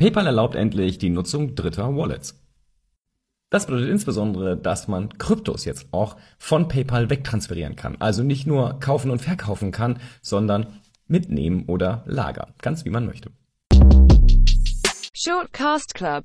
PayPal erlaubt endlich die Nutzung dritter Wallets. Das bedeutet insbesondere, dass man Kryptos jetzt auch von PayPal wegtransferieren kann. Also nicht nur kaufen und verkaufen kann, sondern mitnehmen oder lagern. Ganz wie man möchte. Shortcast Club.